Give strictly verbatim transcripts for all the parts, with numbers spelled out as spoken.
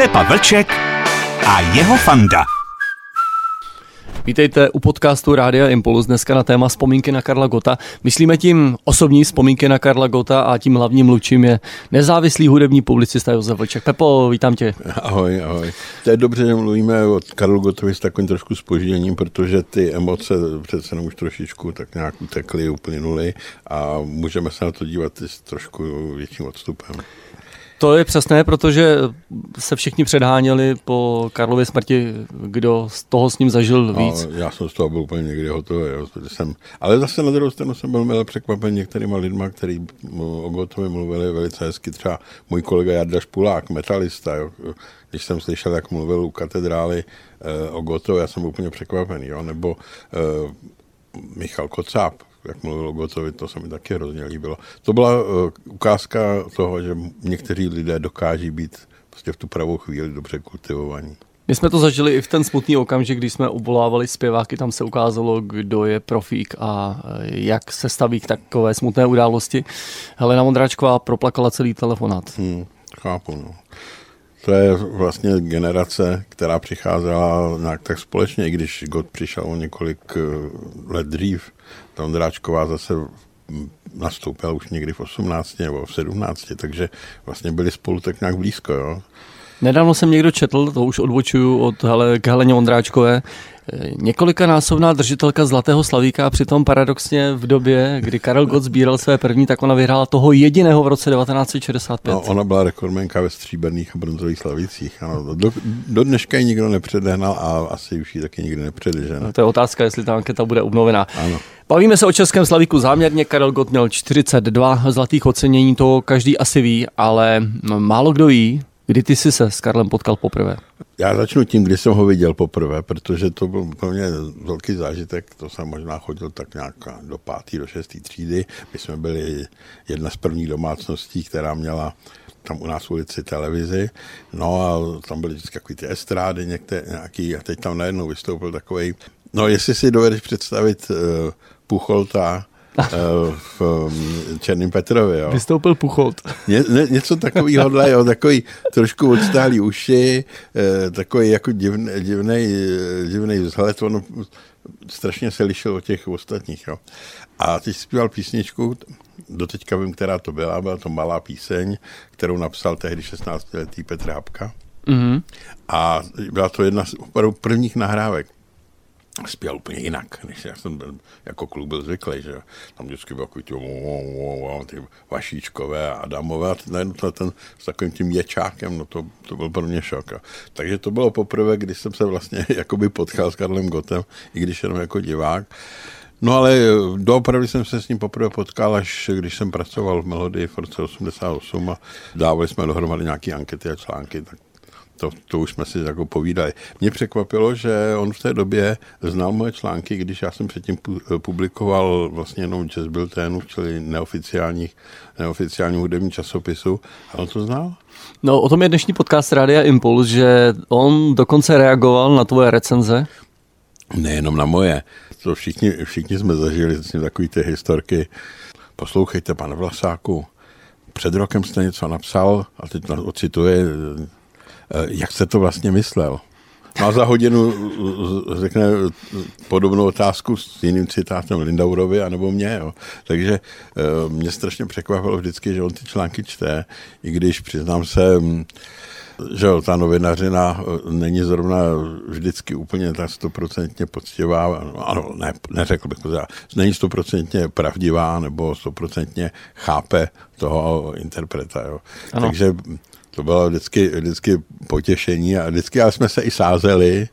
Pepa Vlček a jeho fanda. Vítejte u podcastu Rádia Impuls, dneska na téma vzpomínky na Karla Gotta. Myslíme tím osobní vzpomínky na Karla Gotta a tím hlavním mluvčím je nezávislý hudební publicista Josef Vlček. Pepo, vítám tě. Ahoj, ahoj. To je dobře, že mluvíme o Karlu Gottovi s takovým trošku zpožděním, protože ty emoce přece jenom už trošičku tak nějak utekly, uplynuly a můžeme se na to dívat i s trošku větším odstupem. To je přesné, protože se všichni předháněli po Karlově smrti, kdo z toho s ním zažil víc. A já jsem z toho byl úplně někdy hotový. Jsem, ale zase na druhou stranu jsem byl milé překvapen některýma lidma, který o Gottovi mluvili velice hezky. Třeba můj kolega Jardaš Pulák, metalista. Jo. Když jsem slyšel, jak mluvil u katedrály eh, o Gottovi, já jsem byl úplně překvapený. Jo. Nebo eh, Michal Kocáp, jak mluvil o Gottovi, to se mi taky hrozně líbilo. To byla uh, ukázka toho, že někteří lidé dokáží být prostě v tu pravou chvíli dobře kultivovaní. My jsme to zažili i v ten smutný okamžik, když jsme obolávali zpěváky, tam se ukázalo, kdo je profík a jak se staví k takové smutné události. Helena Vondráčková proplakala celý telefonát. Hmm, chápu, no. To je vlastně generace, která přicházela nějak tak společně, i když Gott přišel o několik let dřív. Ta Ondráčková zase nastoupila už někdy v osmnácti nebo v sedmnácti, takže vlastně byli spolu tak nějak blízko, jo. Nedávno jsem někdo četl, to už odbočuju od Hele, k Heleně Ondráčkové, několikanásobná držitelka Zlatého slavíka a přitom paradoxně v době, kdy Karel Gott sbíral své první, tak ona vyhrála toho jediného v roce devatenáct set šedesát pět. No, ona byla rekordmenka ve stříbrných a bronzových slavících. Ano, do, do dneška ji nikdo nepředehnal a asi už ji taky nikdy nepředežene. No, to je otázka, jestli ta anketa bude obnovená. Ano. Bavíme se o Českém slavíku záměrně. Karel Gott měl čtyřicet dva zlatých ocenění, to každý asi ví, ale málo kdo ví, kdy ty jsi se s Karlem potkal poprvé? Já začnu tím, kdy jsem ho viděl poprvé, protože to byl pro mě velký zážitek. To jsem možná chodil tak nějak do páté, do šesté třídy. My jsme byli jedna z prvních domácností, která měla tam u nás v ulici televizi. No a tam byly vždycky takový ty estrády některé, nějaký. A teď tam najednou vystoupil takovej... No jestli si dovedeš představit uh, Pucholta... v Černým Petrově. Jo. Vystoupil Pucholt. Ně, ně, něco takovýho, jo, takový trošku odstálý uši, takový jako divný, divný, divný vzhled, on strašně se lišil od těch ostatních. Jo. A teď zpíval písničku, doteďka vím, která to byla, byla to malá píseň, kterou napsal tehdy šestnáctiletý Petr Hápka. Mm-hmm. A byla to jedna z opravdu prvních nahrávek. Spěl úplně jinak, než já jsem byl, jako kluk byl zvyklý, že tam vždycky bylo takový ty, ty Vašíčkové a Adamové a najednou ten s takovým tím ječákem, no to, to byl pro mě šok. Jo. Takže to bylo poprvé, když jsem se vlastně jakoby potkal s Karlem Gottem, i když jenom jako divák. No ale doopravdy jsem se s ním poprvé potkal, až když jsem pracoval v Melody Force osmdesát osm a dávali jsme dohromady nějaké ankety a články, tak To, to už jsme si jako povídali. Mě překvapilo, že on v té době znal moje články, když já jsem předtím publikoval vlastně jenom Jazz Bill Ténu, čili neoficiální, neoficiální hudební časopisu. A on to znal? No, o tom je dnešní podcast Rádia Impuls, že on dokonce reagoval na tvoje recenze. Nejenom na moje. To všichni, všichni jsme zažili takové ty historky. Poslouchejte, pane Vlasáku, před rokem jste něco napsal a teď nás ocituje... Jak jste to vlastně myslel? Má za hodinu řekne podobnou otázku s jiným citátem Lindaurovi anebo mě. Jo. Takže mě strašně překvapilo vždycky, že on ty články čte, i když přiznám se, že jo, ta novinařina není zrovna vždycky úplně ta stoprocentně poctivá, ano, ne, neřekl bych, není stoprocentně pravdivá nebo stoprocentně chápe toho interpreta. Jo. Takže... To bylo vždycky, vždycky potěšení a vždycky jsme se i sázeli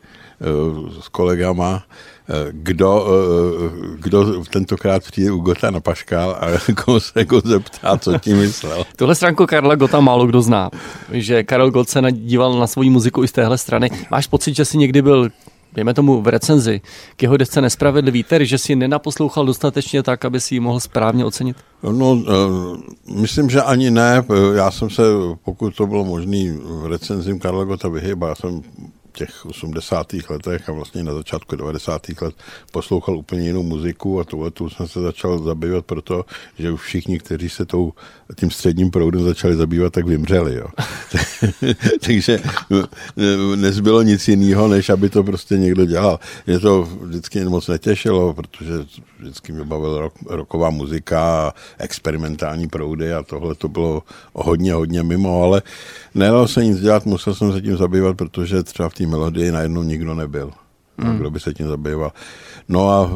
uh, s kolegama, uh, kdo, uh, kdo tentokrát přijde u Gotta na paškal a koho se jako zeptá, co tím myslel. Tuhle stránku Karla Gotta málo kdo zná, že Karel Gott se díval na svou muziku i z téhle strany. Máš pocit, že jsi někdy byl, dejme tomu v recenzi, k jeho desce Nespravedlivý, tedy že si nenaposlouchal dostatečně tak, aby si ji mohl správně ocenit? No, myslím, že ani ne. Já jsem se, pokud to bylo možné, recenzím Karla Gotta vyhýbal. Já jsem těch osmdesátých letech a vlastně na začátku devadesátých let poslouchal úplně jinou muziku a tohletu jsem se začal zabývat proto, že už všichni, kteří se tou, tím středním proudem začali zabývat, tak vymřeli. Jo. Takže nezbylo nic jiného, než aby to prostě někdo dělal. Mě to vždycky moc netěšilo, protože vždycky mě bavila rock, rocková muzika, experimentální proudy a tohle to bylo hodně, hodně mimo, ale nedalo se nic dělat, musel jsem se tím zabývat, protože třeba v té melodii najednou nikdo nebyl, mm. kdo by se tím zabýval. No a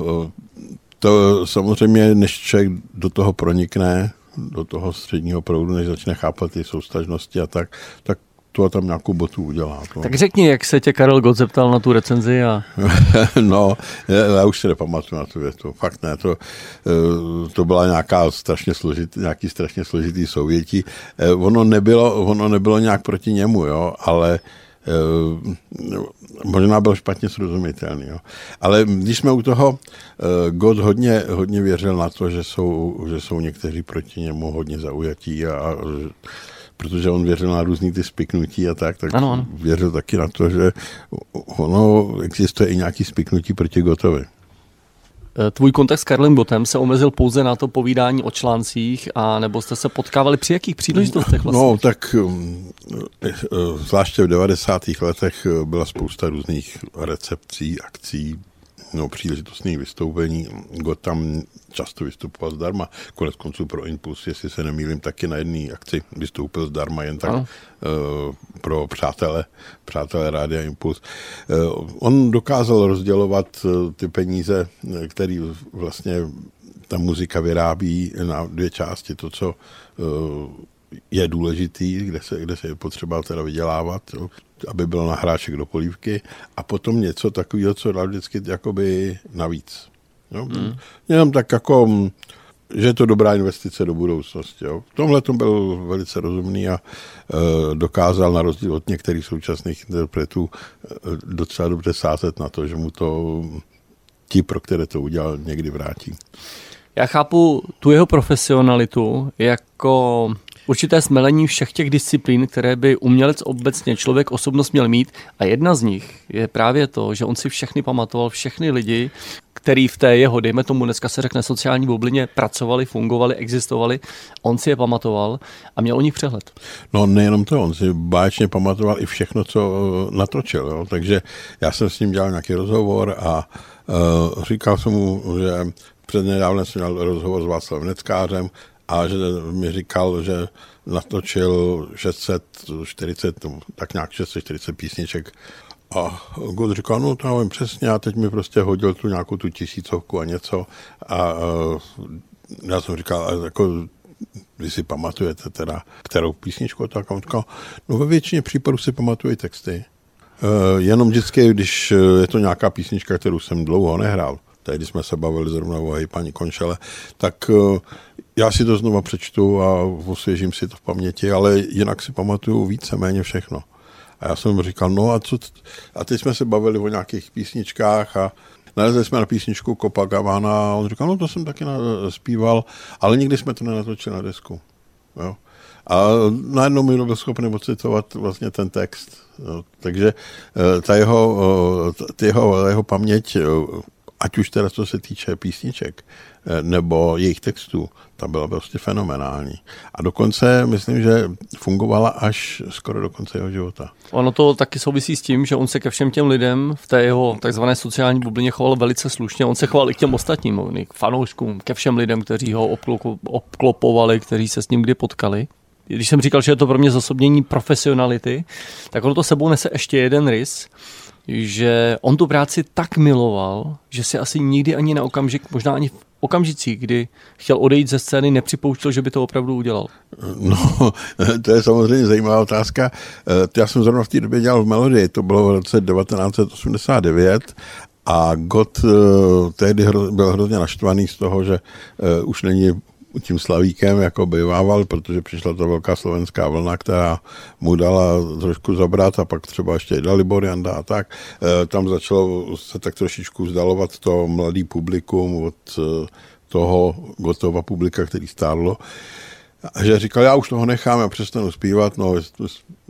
to samozřejmě, než člověk do toho pronikne, do toho středního proudu, než začne chápat ty soustažnosti a tak, tak to a tam nějakou botu udělá. To. Tak řekni, jak se tě Karel Gott zeptal na tu recenzi a... No, já už se nepamatuju na tu větu. Fakt ne, to, to byla nějaká strašně složitý, nějaký strašně složitý souvětí. Ono nebylo, ono nebylo nějak proti němu, jo, ale možná byl špatně srozumitelný. Jo. Ale když jsme u toho, Gott hodně, hodně věřil na to, že jsou, že jsou někteří proti němu hodně zaujatí a, a protože on věřil na různý ty spiknutí a tak, tak ano, ano. Věřil taky na to, že ono existuje i nějaký spiknutí proti Gottovi. Tvůj kontakt s Karlem Gottem se omezil pouze na to povídání o článcích, a nebo jste se potkávali při jakých příležitostech vlastně? No, tak zvláště v devadesátých letech byla spousta různých recepcí, akcí, no, příležitostných vystoupení. Gott tam často vystupoval zdarma. Konec konců pro Impuls, jestli se nemýlím, taky na jedné akci vystoupil zdarma jen tak uh, pro přátele, přátele Rádia Impuls. Uh, on dokázal rozdělovat uh, ty peníze, které vlastně ta muzika vyrábí na dvě části. To, co uh, je důležitý, kde se, kde se je potřeba teda vydělávat, jo, aby bylo na hráček do polívky, a potom něco takového, co dal vždycky jakoby navíc. Jo? Hmm. Jenom tak jako, že je to dobrá investice do budoucnosti. Jo? V tomhle to byl velice rozumný a e, dokázal na rozdíl od některých současných interpretů e, docela dobře sázet na to, že mu to ti, pro které to udělal, někdy vrátí. Já chápu tu jeho profesionalitu jako určité smelení všech těch disciplín, které by umělec obecně, člověk, osobnost měl mít, a jedna z nich je právě to, že on si všechny pamatoval, všechny lidi, který v té jeho, dejme tomu dneska se řekne sociální bublině, pracovali, fungovali, existovali, on si je pamatoval a měl o nich přehled. No nejenom to, on si báječně pamatoval i všechno, co natočil, jo? Takže já jsem s ním dělal nějaký rozhovor a uh, říkal jsem mu, že přednedávno jsem dělal rozhovor s Václavem Neckářem, a že mi říkal, že natočil šest set čtyřicet, tak nějak šest set čtyřicet písniček. A Gott říkal, no to nevím přesně, a teď mi prostě hodil tu nějakou tu tisícovku a něco. A já jsem říkal, jako, vy si pamatujete teda, kterou písničku, tak a on říkal, no ve většině případů si pamatuju texty. Jenom vždycky, když je to nějaká písnička, kterou jsem dlouho nehrál, tady když jsme se bavili zrovna o Hej paní Končele, tak já si to znova přečtu a osvěžím si to v paměti, ale jinak si pamatuju víceméně všechno. A já jsem říkal, no a co? T- a teď jsme se bavili o nějakých písničkách a nalezli jsme na písničku Copacabana a on říkal, no to jsem taky na- zpíval, ale nikdy jsme to nenatočili na desku. Jo? A najednou mi byl schopný ocitovat vlastně ten text. Jo? Takže ta jeho, ta jeho, ta jeho paměť, ať už teda co se týče písniček nebo jejich textů, ta byla prostě fenomenální. A dokonce, myslím, že fungovala až skoro do konce jeho života. Ono to taky souvisí s tím, že on se ke všem těm lidem v té jeho takzvané sociální bublině choval velice slušně. On se choval i k těm ostatním, k fanouškům, ke všem lidem, kteří ho obklopovali, kteří se s ním kdy potkali. Když jsem říkal, že je to pro mě zosobnění profesionality, tak ono to sebou nese ještě jeden rys, že on tu práci tak miloval, že si asi nikdy ani na okamžik, možná ani v okamžicích, kdy chtěl odejít ze scény, nepřipouštěl, že by to opravdu udělal. No, to je samozřejmě zajímavá otázka. Já jsem zrovna v té době dělal v Melodii, to bylo v roce devatenáct set osmdesát devět a Gott tehdy byl hrozně naštvaný z toho, že už není tím slavíkem, jako bývával, protože přišla ta velká slovenská vlna, která mu dala trošku zabrat a pak třeba ještě i Dalibor Janda a tak. E, tam začalo se tak trošičku vzdalovat to mladý publikum od e, toho Gottova publika, který stárlo. A že říkal, já už toho nechám, já přestanu zpívat, no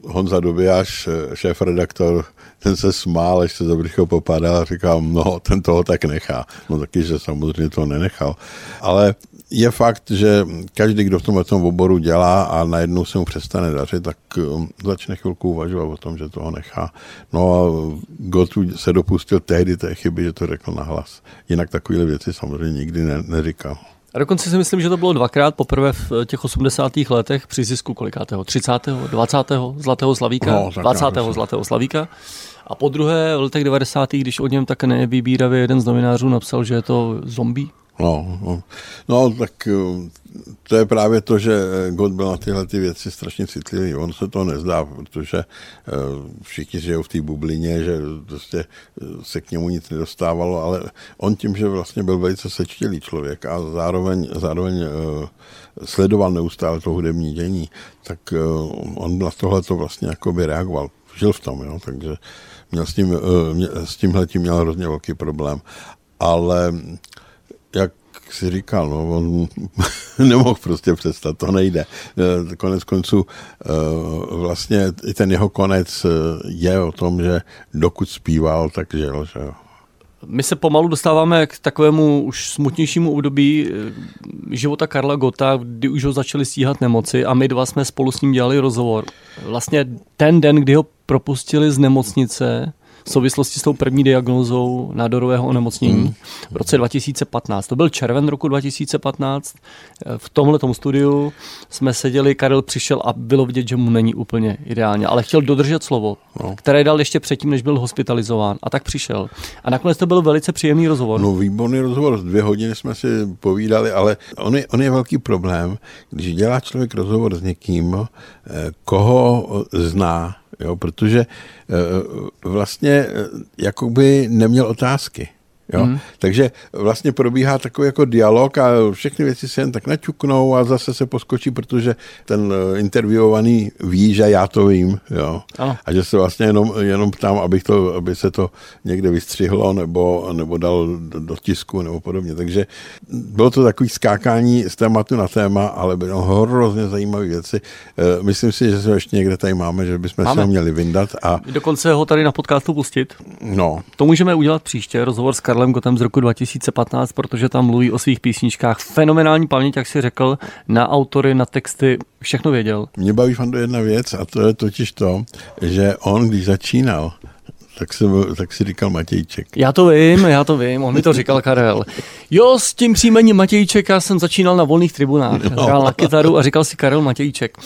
Honza Dobijáš, šéfredaktor, ten se smál, až se za břicho popadal a říkal, no, ten toho tak nechá. No taky, že samozřejmě to nenechal. Ale je fakt, že každý, kdo v tomhle tom oboru dělá a najednou se mu přestane dařit, tak začne chvilku uvažovat o tom, že toho nechá. No a Gottu se dopustil tehdy té chyby, že to řekl nahlas. Jinak takovýhle věci samozřejmě nikdy ne- neříkal. A dokonce si myslím, že to bylo dvakrát, poprvé v těch osmdesátých letech při zisku kolikátého, třicátého, dvacátého zlatého slavíka, no, dvacátého zlatého slavíka. A podruhé v letech devadesátých, když o něm tak nevybíravě jeden z novinářů napsal, že je to zombie. No, no, no, tak to je právě to, že Gott byl na tyhle ty věci strašně citlivý. On se to nezdá, protože všichni žijou v té bublině, že prostě se k němu nic nedostávalo, ale on tím, že vlastně byl velice sečtělý člověk a zároveň, zároveň sledoval neustále to hudební dění, tak on na tohleto vlastně jakoby reagoval. Žil v tom, jo, takže měl s, tím, s tímhletím měl hrozně velký problém. Ale jak si říkal, no, on nemohl prostě přestat, to nejde. Konec konců vlastně i ten jeho konec je o tom, že dokud zpíval, tak žil, že jo. My se pomalu dostáváme k takovému už smutnějšímu období života Karla Gotta, kdy už ho začaly stíhat nemoci a my dva jsme spolu s ním dělali rozhovor. Vlastně ten den, kdy ho propustili z nemocnice v souvislosti s tou první diagnózou nádorového onemocnění v roce dva tisíce patnáct. To byl červen roku dva tisíce patnáct. V tomhletom studiu jsme seděli, Karel přišel a bylo vidět, že mu není úplně ideálně, ale chtěl dodržet slovo, no, které dal ještě předtím, než byl hospitalizován, a tak přišel. A nakonec to byl velice příjemný rozhovor. No, výborný rozhovor, dvě hodiny jsme si povídali, ale on je, on je velký problém, když dělá člověk rozhovor s někým, koho zná, jo, protože vlastně jakoby neměl otázky. Jo? Hmm. Takže vlastně probíhá takový jako dialog a všechny věci se jen tak naťuknou a zase se poskočí, protože ten interviewovaný ví, že já to vím. Jo? A že se vlastně jenom, jenom ptám, abych to, aby se to někde vystřihlo nebo, nebo dal do tisku nebo podobně. Takže bylo to takový skákání z tématu na téma, ale bylo hrozně zajímavé věci. Myslím si, že se ještě někde tady máme, že bychom máme. se ho měli vyndat. A dokonce ho tady na podcastu pustit. No. To můžeme udělat příště, rozhovor s Karlem Gottem z roku dva tisíce patnáct, protože tam mluví o svých písničkách. Fenomenální paměť, jak si řekl, na autory, na texty, všechno věděl. Mě baví, Fando, jedna věc, a to je totiž to, že on, když začínal, tak, se, tak si říkal Matějček. Já to vím, já to vím, on mi to říkal Karel. Jo, s tím příjmením Matějčeka jsem začínal na volných tribunách. No. Hrál na kytaru a říkal si Karel Matějček.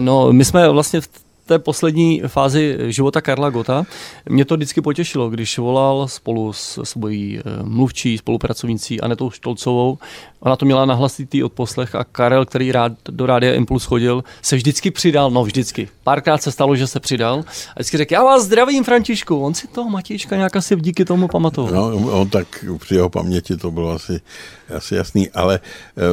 No, my jsme vlastně v té poslední fázi života Karla Gotta. Mě to vždycky potěšilo, když volal spolu s svojí mluvčí, spolupracovnicí Anetou Štolcovou. Ona to měla nahlasitý odposlech a Karel, který rád do Rádia Impuls chodil, se vždycky přidal, no vždycky. Párkrát se stalo, že se přidal a vždycky řekl, já vás zdravím, Františku. On si toho Matějčka nějak asi díky tomu pamatoval. No, on tak při jeho paměti to bylo asi, asi jasný, ale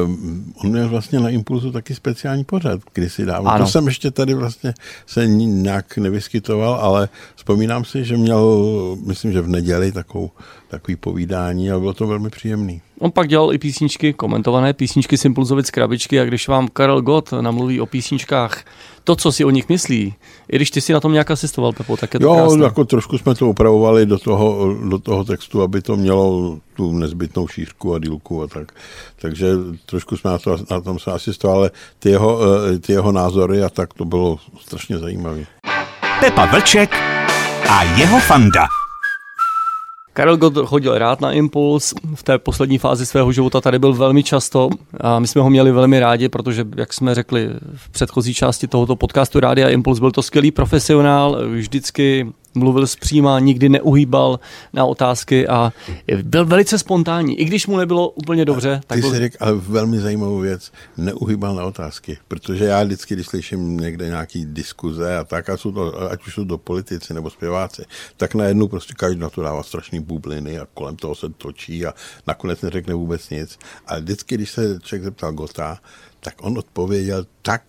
um, on měl vlastně na Impulsu taky speciální pořad, když si dával. To jsem ještě tady vlastně se nějak nevyskytoval, ale vzpomínám si, že měl, myslím, že v neděli takovou, takový povídání a bylo to velmi příjemný. On pak dělal i písničky, komentované písničky z Impulzovic z krabičky, a když vám Karel Gott namluví o písničkách to, co si o nich myslí, i když ty si na tom nějak asistoval, Pepo, tak je to jo, krásné. Jo, jako trošku jsme to upravovali do toho, do toho textu, aby to mělo tu nezbytnou šířku a dílku a tak. Takže trošku jsme na, to, na tom se asistovali, ale ty jeho, ty jeho názory a tak, to bylo strašně zajímavé. Pepa Vlček a jeho Fanda. Karel Gott chodil rád na Impuls, v té poslední fázi svého života tady byl velmi často a my jsme ho měli velmi rádi, protože, jak jsme řekli v předchozí části tohoto podcastu Rádia Impuls, byl to skvělý profesionál, vždycky mluvil zpříma, nikdy neuhýbal na otázky a byl velice spontánní. I když mu nebylo úplně dobře. Tak ty byl... jsi řekl, ale velmi zajímavou věc, neuhýbal na otázky, protože já vždycky, když slyším někde nějaký diskuze a tak, a jsou to, ať už jsou to politici nebo zpěváci, tak najednou prostě každý na to dává strašný bubliny a kolem toho se točí a nakonec neřekne vůbec nic. Ale vždycky, když se člověk zeptal Gotta, tak on odpověděl tak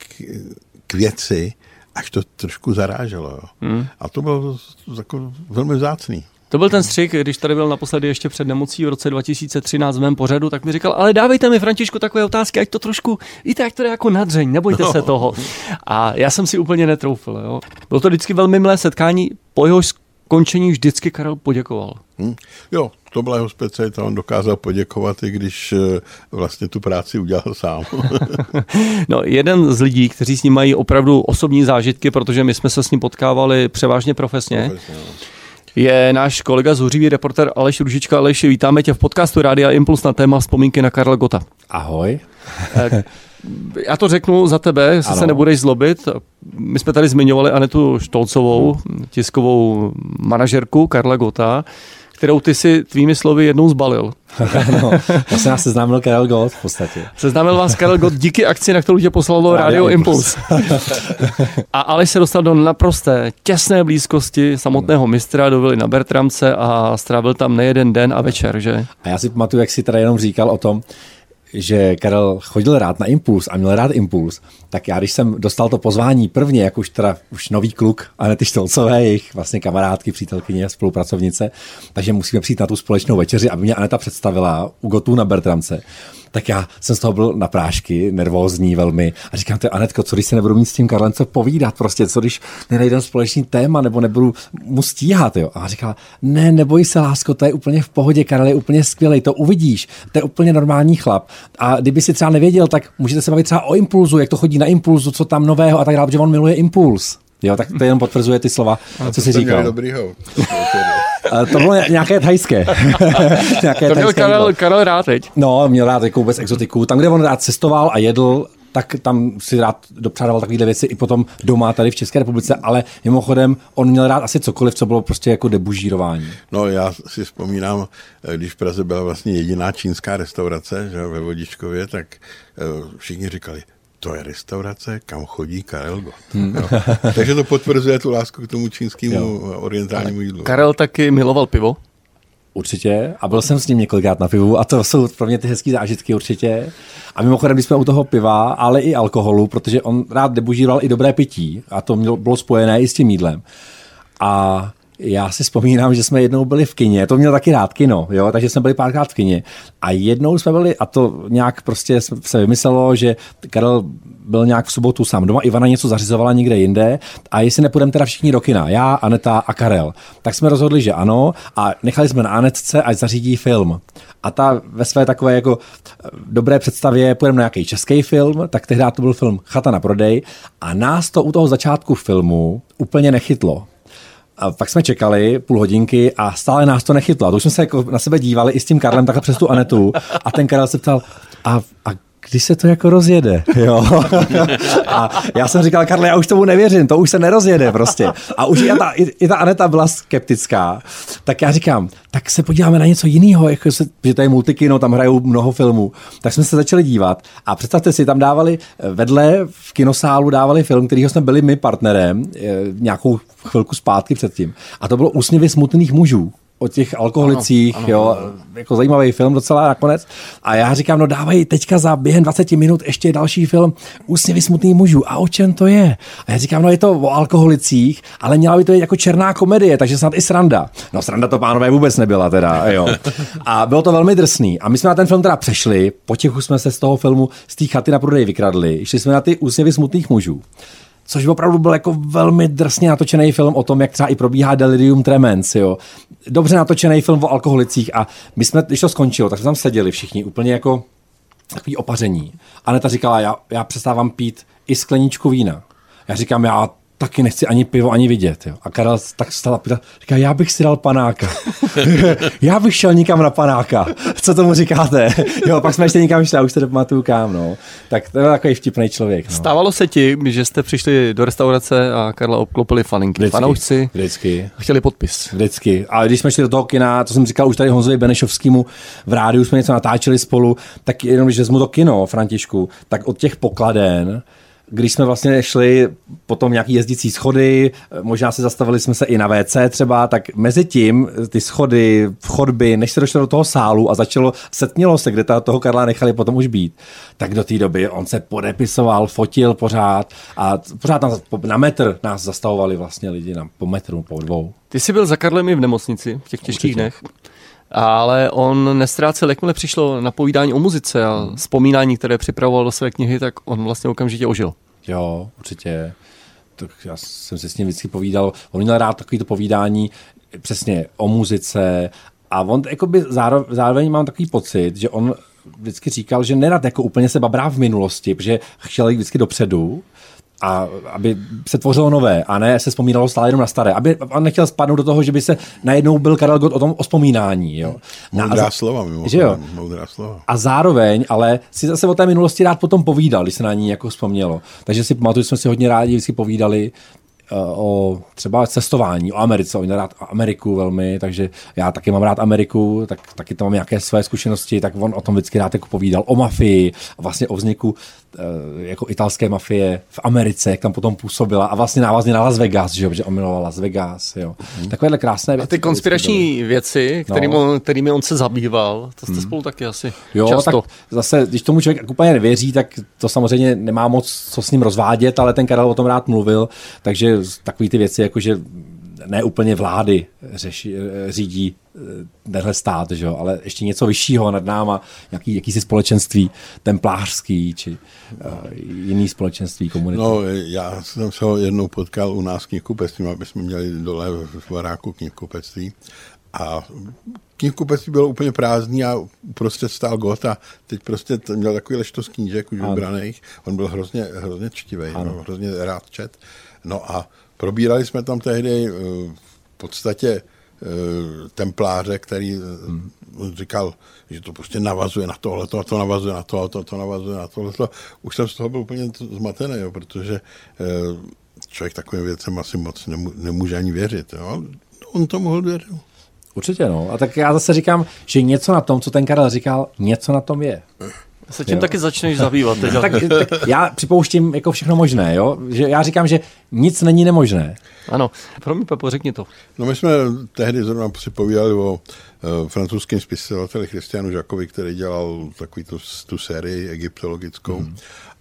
k věci, až to trošku zaráželo. Jo. Hmm. A to bylo jako velmi vzácný. To byl ten střih, když tady byl naposledy ještě před nemocí v roce dva tisíce třináct v mém pořadu, tak mi říkal, ale dávejte mi, Františku, takové otázky, ať to trošku, víte, jak to je jako nadřeň, nebojte no. se toho. A já jsem si úplně netroufil. Jo. Bylo to vždycky velmi milé setkání, po jeho skončení vždycky Karel poděkoval. Hmm. Jo, to byla jeho specialita, on dokázal poděkovat, i když vlastně tu práci udělal sám. No, jeden z lidí, kteří s ním mají opravdu osobní zážitky, protože my jsme se s ním potkávali převážně profesně, profesně no. je náš kolega zuřivý reporter Aleš Ružička. Aleš, vítáme tě v podcastu Rádia Impuls na téma vzpomínky na Karla Gotta. Ahoj. Já to řeknu za tebe, jestli se nebudeš zlobit. My jsme tady zmiňovali Anetu Štolcovou, tiskovou manažerku Karla Gotta, kterou ty si tvými slovy jednou zbalil. No, vlastně nás seznámil Karel Gott v podstatě. Seznámil vás Karel Gott díky akci, na kterou tě poslalo Radio Impuls. A Aleš se dostal do naprosté těsné blízkosti samotného mistra, do vily na Bertramce a strávil tam nejeden den a večer, že? A já si pamatuju, jak si teda jenom říkal o tom, že Karel chodil rád na Impuls a měl rád Impuls, tak já, když jsem dostal to pozvání prvně, jak už teda už nový kluk Anety Štolcové, jejich vlastně kamarádky, přítelkyně, spolupracovnice, takže musíme přijít na tu společnou večeři, aby mě Aneta představila u Gottů na Bertramce. Tak já jsem z toho byl na prášky, nervózní velmi a říkám, to je Anetko, co když se nebudu mít s tím Karlem co povídat, prostě, co když nenajdem společný téma, nebo nebudu mu stíhat, jo. A říkala, ne, neboj se, lásko, to je úplně v pohodě, Karel je úplně skvělej, to uvidíš, to je úplně normální chlap. A kdyby si třeba nevěděl, tak můžete se bavit třeba o Impulzu, jak to chodí na Impulzu, co tam nového a tak dále, protože on miluje Impuls. Jo, tak to jenom potvrzuje ty slova, a co jsi říkal. Dobrýho. To bylo nějaké thajské. nějaké to měl Karel, Karel rád, teď. No, měl rád jako vůbec exotiku. Tam, kde on rád cestoval a jedl, tak tam si rád dopřádal takovýhle věci i potom doma tady v České republice, ale mimochodem on měl rád asi cokoliv, co bylo prostě jako debužírování. No, já si vzpomínám, když v Praze byla vlastně jediná čínská restaurace, že ve Vodičkově, tak všichni říkali, to je restaurace, kam chodí Karel Gott. Hmm. Takže to potvrzuje tu lásku k tomu čínskému orientálnímu jídlu. Karel taky miloval pivo? Určitě. A byl jsem s ním několikrát na pivu a to jsou pro mě ty hezký zážitky určitě. A mimochodem, když jsme u toho piva, ale i alkoholu, protože on rád debužíroval i dobré pití a to bylo spojené i s tím jídlem. A já si vzpomínám, že jsme jednou byli v kině, to měl taky rád kino, jo, takže jsme byli párkrát v kině. A jednou jsme byli, a to nějak prostě se vymyslelo, že Karel byl nějak v sobotu sám doma, Ivana něco zařizovala někde jinde a jestli nepůjdeme teda všichni do kina, já, Aneta a Karel, tak jsme rozhodli, že ano a nechali jsme na Anetce, ať zařídí film. A ta ve své takové jako dobré představě půjdeme na nějaký český film, tak tehdy to byl film Chata na prodej a nás to u toho začátku filmu úplně nechytlo. A pak jsme čekali půl hodinky a stále nás to nechytlo. A to už jsme se jako na sebe dívali i s tím Karlem takhle přes tu Anetu. A ten Karel se ptal, a, a kdy se to jako rozjede? Jo. A já jsem říkal, Karle, já už tomu nevěřím, to už se nerozjede prostě. A už i ta, i ta Aneta byla skeptická. Tak já říkám, tak se podíváme na něco jiného, jako se, že to je multikino, tam hrajou mnoho filmů. Tak jsme se začali dívat a představte si, tam dávali vedle v kinosálu dávali film, kterýho jsme byli my partnerem nějakou chvilku zpátky předtím. A to bylo Úsměvy smutných mužů. O těch alkoholicích, ano, ano, jo, jako zajímavý film docela nakonec. A já říkám, no dávaj teďka za během dvacet minut ještě další film Úsměvy smutných mužů. A o čem to je? A já říkám, no je to o alkoholicích, ale měla by to být jako černá komedie, takže snad i sranda. No sranda to, pánové, vůbec nebyla teda, jo. A bylo to velmi drsný. A my jsme na ten film teda přešli, potichu jsme se z toho filmu z té Chaty na prodej vykradli, šli jsme na ty Úsměvy smutných mužů. Což opravdu byl jako velmi drsně natočený film o tom, jak třeba i probíhá delirium tremens, jo. Dobře natočený film o alkoholicích a my jsme, když to skončilo, tak jsme tam seděli všichni úplně jako takový opaření. Aneta říkala, já, já přestávám pít i skleničku vína. Já říkám, já taky nechci ani pivo, ani vidět, jo. A Karel tak stala pýta, říká, já bych si dal panáka. Já bych šel nikam na panáka. Co tomu říkáte? Jo, pak jsme ještě nikam šli, už se nepamatuju kam, no. Tak to byl takový vtipný člověk, no. Stávalo se ti, že jste přišli do restaurace a Karla obklopili faninky, vždycky, fanoušci? Vždycky. A chtěli podpis. Vždycky. A když jsme šli do toho kina, to jsem říkal už tady Honzovi Benešovskému, v rádiu jsme něco natáčeli spolu, tak jenom když vezmu to kino, Františku, tak od těch pokladen Když jsme vlastně šli potom nějaký jezdicí schody, možná se zastavili jsme se i na vé cé třeba, tak mezi tím ty schody, chodby, než se došlo do toho sálu a začalo, setmělo se, kde toho Karla nechali potom už být, tak do té doby on se podepisoval, fotil pořád a pořád nás, na metr nás zastavovali vlastně lidi na, po metru, po dvou. Ty jsi byl za Karlem i v nemocnici v těch těžkých dnech. Ale on nestrácel, jakmile přišlo na povídání o muzice a vzpomínání, které připravoval do své knihy, tak on vlastně okamžitě ožil. Jo, určitě. Tak já jsem se s ním vždycky povídal. On měl rád takovýto povídání přesně o muzice a on jakoby zároveň, zároveň mám takový pocit, že on vždycky říkal, že nerad jako úplně se babrá v minulosti, protože chtěl jít vždycky dopředu, a aby se tvořilo nové a ne se vzpomínalo stále jenom na staré. Aby on nechtěl spadnout do toho, že by se najednou byl Karel Gott o tom o vzpomínání. Jo. Moudrá a, slova, mimochodem, moudrá slova. A zároveň, ale si zase o té minulosti rád potom povídal, když se na ní jako vzpomnělo. Takže si pamatuju, že jsme si hodně rádi vždycky povídali uh, o třeba cestování, o Americe. On měl rád Ameriku velmi, takže já taky mám rád Ameriku, tak, taky tam mám nějaké své zkušenosti, tak on o tom vždycky rád jako povídal o mafii, vlastně o vzniku jako italské mafie v Americe, jak tam potom působila a vlastně návazně na Las Vegas, že jo, protože on miloval Las Vegas, jo. Mm. Takovéhle krásné věci. A ty konspirační věci, kterým no. on, kterými on se zabýval, to jste mm. spolu taky asi jo, často. Jo, tak zase, když tomu člověk úplně nevěří, tak to samozřejmě nemá moc co s ním rozvádět, ale ten Karel o tom rád mluvil, takže takový ty věci, jakože ne úplně vlády řeši, řídí tenhle stát, že jo, ale ještě něco vyššího nad náma, nějaký, jakýsi společenství templářský či uh, jiný společenství, komunity. No, já jsem se ho jednou potkal u nás v knihkupectví, aby jsme měli dole v baráku knihkupectví a knihkupectví bylo úplně prázdný a prostě stál Gott a teď prostě to měl takovýhle štos knížek už vybraných, on byl hrozně, hrozně čtivej, no, hrozně rád čet, no a probírali jsme tam tehdy v podstatě templáře, který hmm. říkal, že to prostě navazuje na tohleto a to navazuje na tohleto a to navazuje na tohleto. Už jsem z toho byl úplně zmatený, jo, protože člověk takovým věcem asi moc nemůže ani věřit. Jo. On to mohl věřit. Určitě, no. A tak já zase říkám, že něco na tom, co ten Karel říkal, něco na tom je. Se tím jo. taky začneš zabývat. tak, tak já připouštím jako všechno možné, jo? Že já říkám, že nic není nemožné. Ano. Pro mě, Pepo, řekni to. No my jsme tehdy zrovna si povídali o uh, francouzském spisovateli Christianu Jacqovi, který dělal takový tu, tu sérii egyptologickou. Hmm.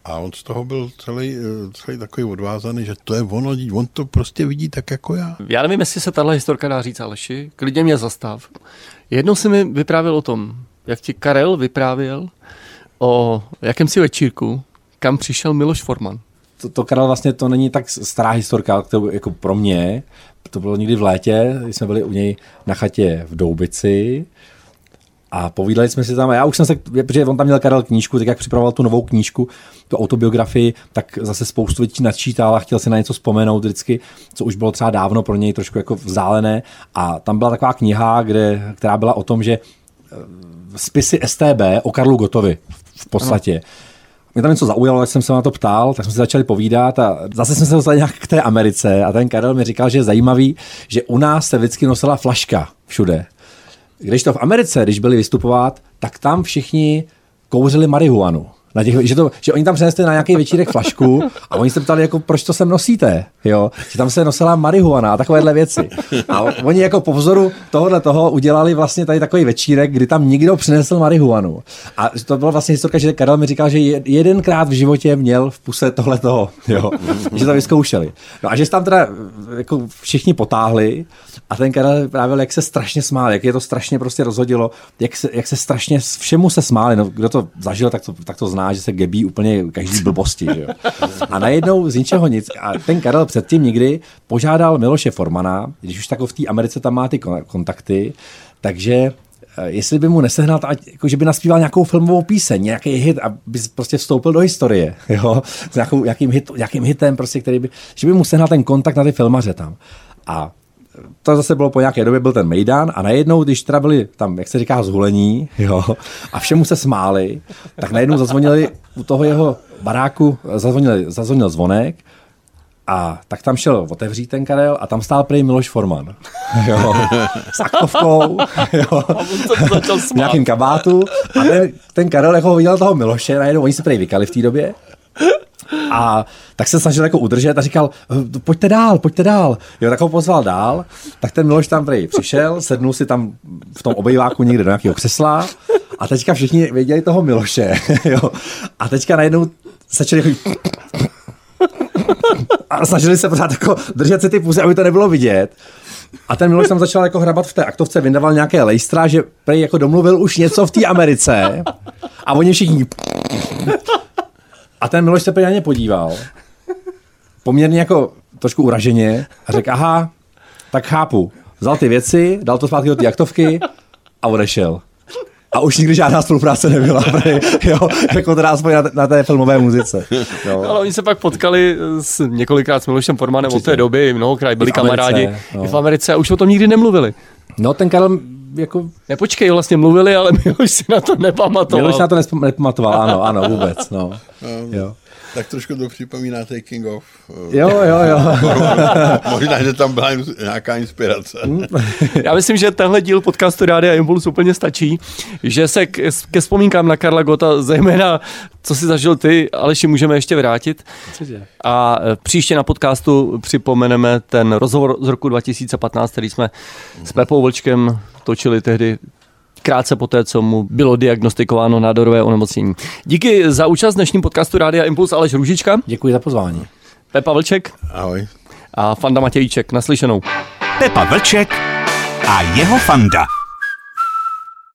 A on z toho byl celý, celý takový odvázaný, že to je ono, on to prostě vidí tak jako já. Já nevím, jestli se tahle historka dá říct, Aleši, klidně mě zastav. Jednou si mi vyprávěl o tom, jak ti Karel vyprávěl o jakémsi večírku, kam přišel Miloš Forman. To, to Karel, vlastně to není tak stará historka, to jako pro mě. To bylo někdy v létě, když jsme byli u něj na chatě v Doubici a povídali jsme si tam, a já už jsem se, protože on tam měl Karel knížku, tak jak připravoval tu novou knížku, tu autobiografii, tak zase spoustu věcí načítal a chtěl si na něco vzpomenout vždycky, co už bylo třeba dávno pro něj trošku jako vzdálené. A tam byla taková kniha, kde, která byla o tom, že spisy es té bé o Karlu Gottovi v podstatě. Ano. Mě tam něco zaujalo, tak jsem se na to ptal, tak jsme se začali povídat a zase jsme se dostali nějak k té Americe a ten Karel mi říkal, že je zajímavý, že u nás se vždycky nosila flaška všude. Když to v Americe, když byli vystupovat, tak tam všichni kouřili marihuanu. Na těch, že, to, že oni tam přinesli na nějaký večírek flašku a oni se ptali, jako, proč to sem nosíte, jo? Že tam se nosila marihuana a takovéhle věci. A oni jako po vzoru tohohle toho udělali vlastně tady takový večírek, kdy tam někdo přinesl marihuanu. A to byla vlastně historka, že Karel mi říkal, že jedenkrát v životě měl v puse tohle toho, jo? Že to vyzkoušeli. No a že tam teda jako všichni potáhli a ten Karel právě jak se strašně smál, jak je to strašně prostě rozhodilo, jak se, jak se strašně všemu se smáli. No, kdo to zažil, tak to, tak to zná, že se gebí úplně každý blbosti. Že jo? A najednou z ničeho nic. A ten Karel předtím nikdy požádal Miloše Formana, když už tak v té Americe tam má ty kontakty, takže jestli by mu nesehnal, jako že by naspíval nějakou filmovou píseň, nějaký hit, aby prostě vstoupil do historie, jo? S nějakou, nějakým, hit, nějakým hitem, prostě, který by, že by mu sehnal ten kontakt na ty filmaře tam. A to zase bylo po nějaké době, byl ten Mejdan a najednou, když teda byli tam, jak se říká, zhulení, jo, a všemu se smáli, tak najednou zazvonili u toho jeho baráku, zazvonili, zazvonil zvonek a tak tam šel otevřít ten Karel a tam stál prý Miloš Forman, jo, s aktovkou, jo, v nějakým kabátu a ten, ten Karel, jako ho viděl toho Miloše, najednou oni se prý vykali v té době A tak se snažil jako udržet a říkal, pojďte dál, pojďte dál. Jo, tak ho pozval dál, tak ten Miloš tam přišel, sednul si tam v tom obejváku někde do nějakého křesla a teďka všichni věděli toho Miloše. Jo. A teďka najednou začali chodit a snažili se pořád jako držet si ty půzy, aby to nebylo vidět. A ten Miloš tam začal jako hrabat v té aktovce, vyndaval nějaké lejstra, že prej jako domluvil už něco v té Americe. A oni všichni... A ten Miloš se pěkně podíval. Poměrně jako trošku uraženě. A řekl, aha, tak chápu. Vzal ty věci, dal to zpátky do té aktovky a odešel. A už nikdy žádná spolupráce nebyla, jo, jako teda aspoň na, na té filmové muzice. Jo. Ale oni se pak potkali s, několikrát s Milošem Formanem od té doby, mnohokrát byli kamarádi no. v Americe a už o tom nikdy nemluvili. No ten Karel jako... Nepočkej, vlastně mluvili, ale Miloš si na to nepamatoval. Miloš na to nespam- nepamatoval, ano, ano, vůbec, no. Jo. Tak trošku to připomíná Taking Off. Jo, jo, jo. Možná, že tam byla nějaká inspirace. Já myslím, že tenhle díl podcastu Rádia Impuls úplně stačí, že se ke, ke vzpomínkám na Karla Gotta, zejména co si zažil ty, Aleši, můžeme ještě vrátit. A příště na podcastu připomeneme ten rozhovor z roku dva tisíce patnáct, který jsme s Pepou Vlčkem točili tehdy krátce poté, co mu bylo diagnostikováno nádorové onemocnění. Díky za účast v dnešním podcastu Rádia Impuls Aleš Ružička. Děkuji za pozvání. Pepa Vlček. Ahoj. A Fanda Matějíček. Naslyšenou. Pepa Vlček a jeho Fanda.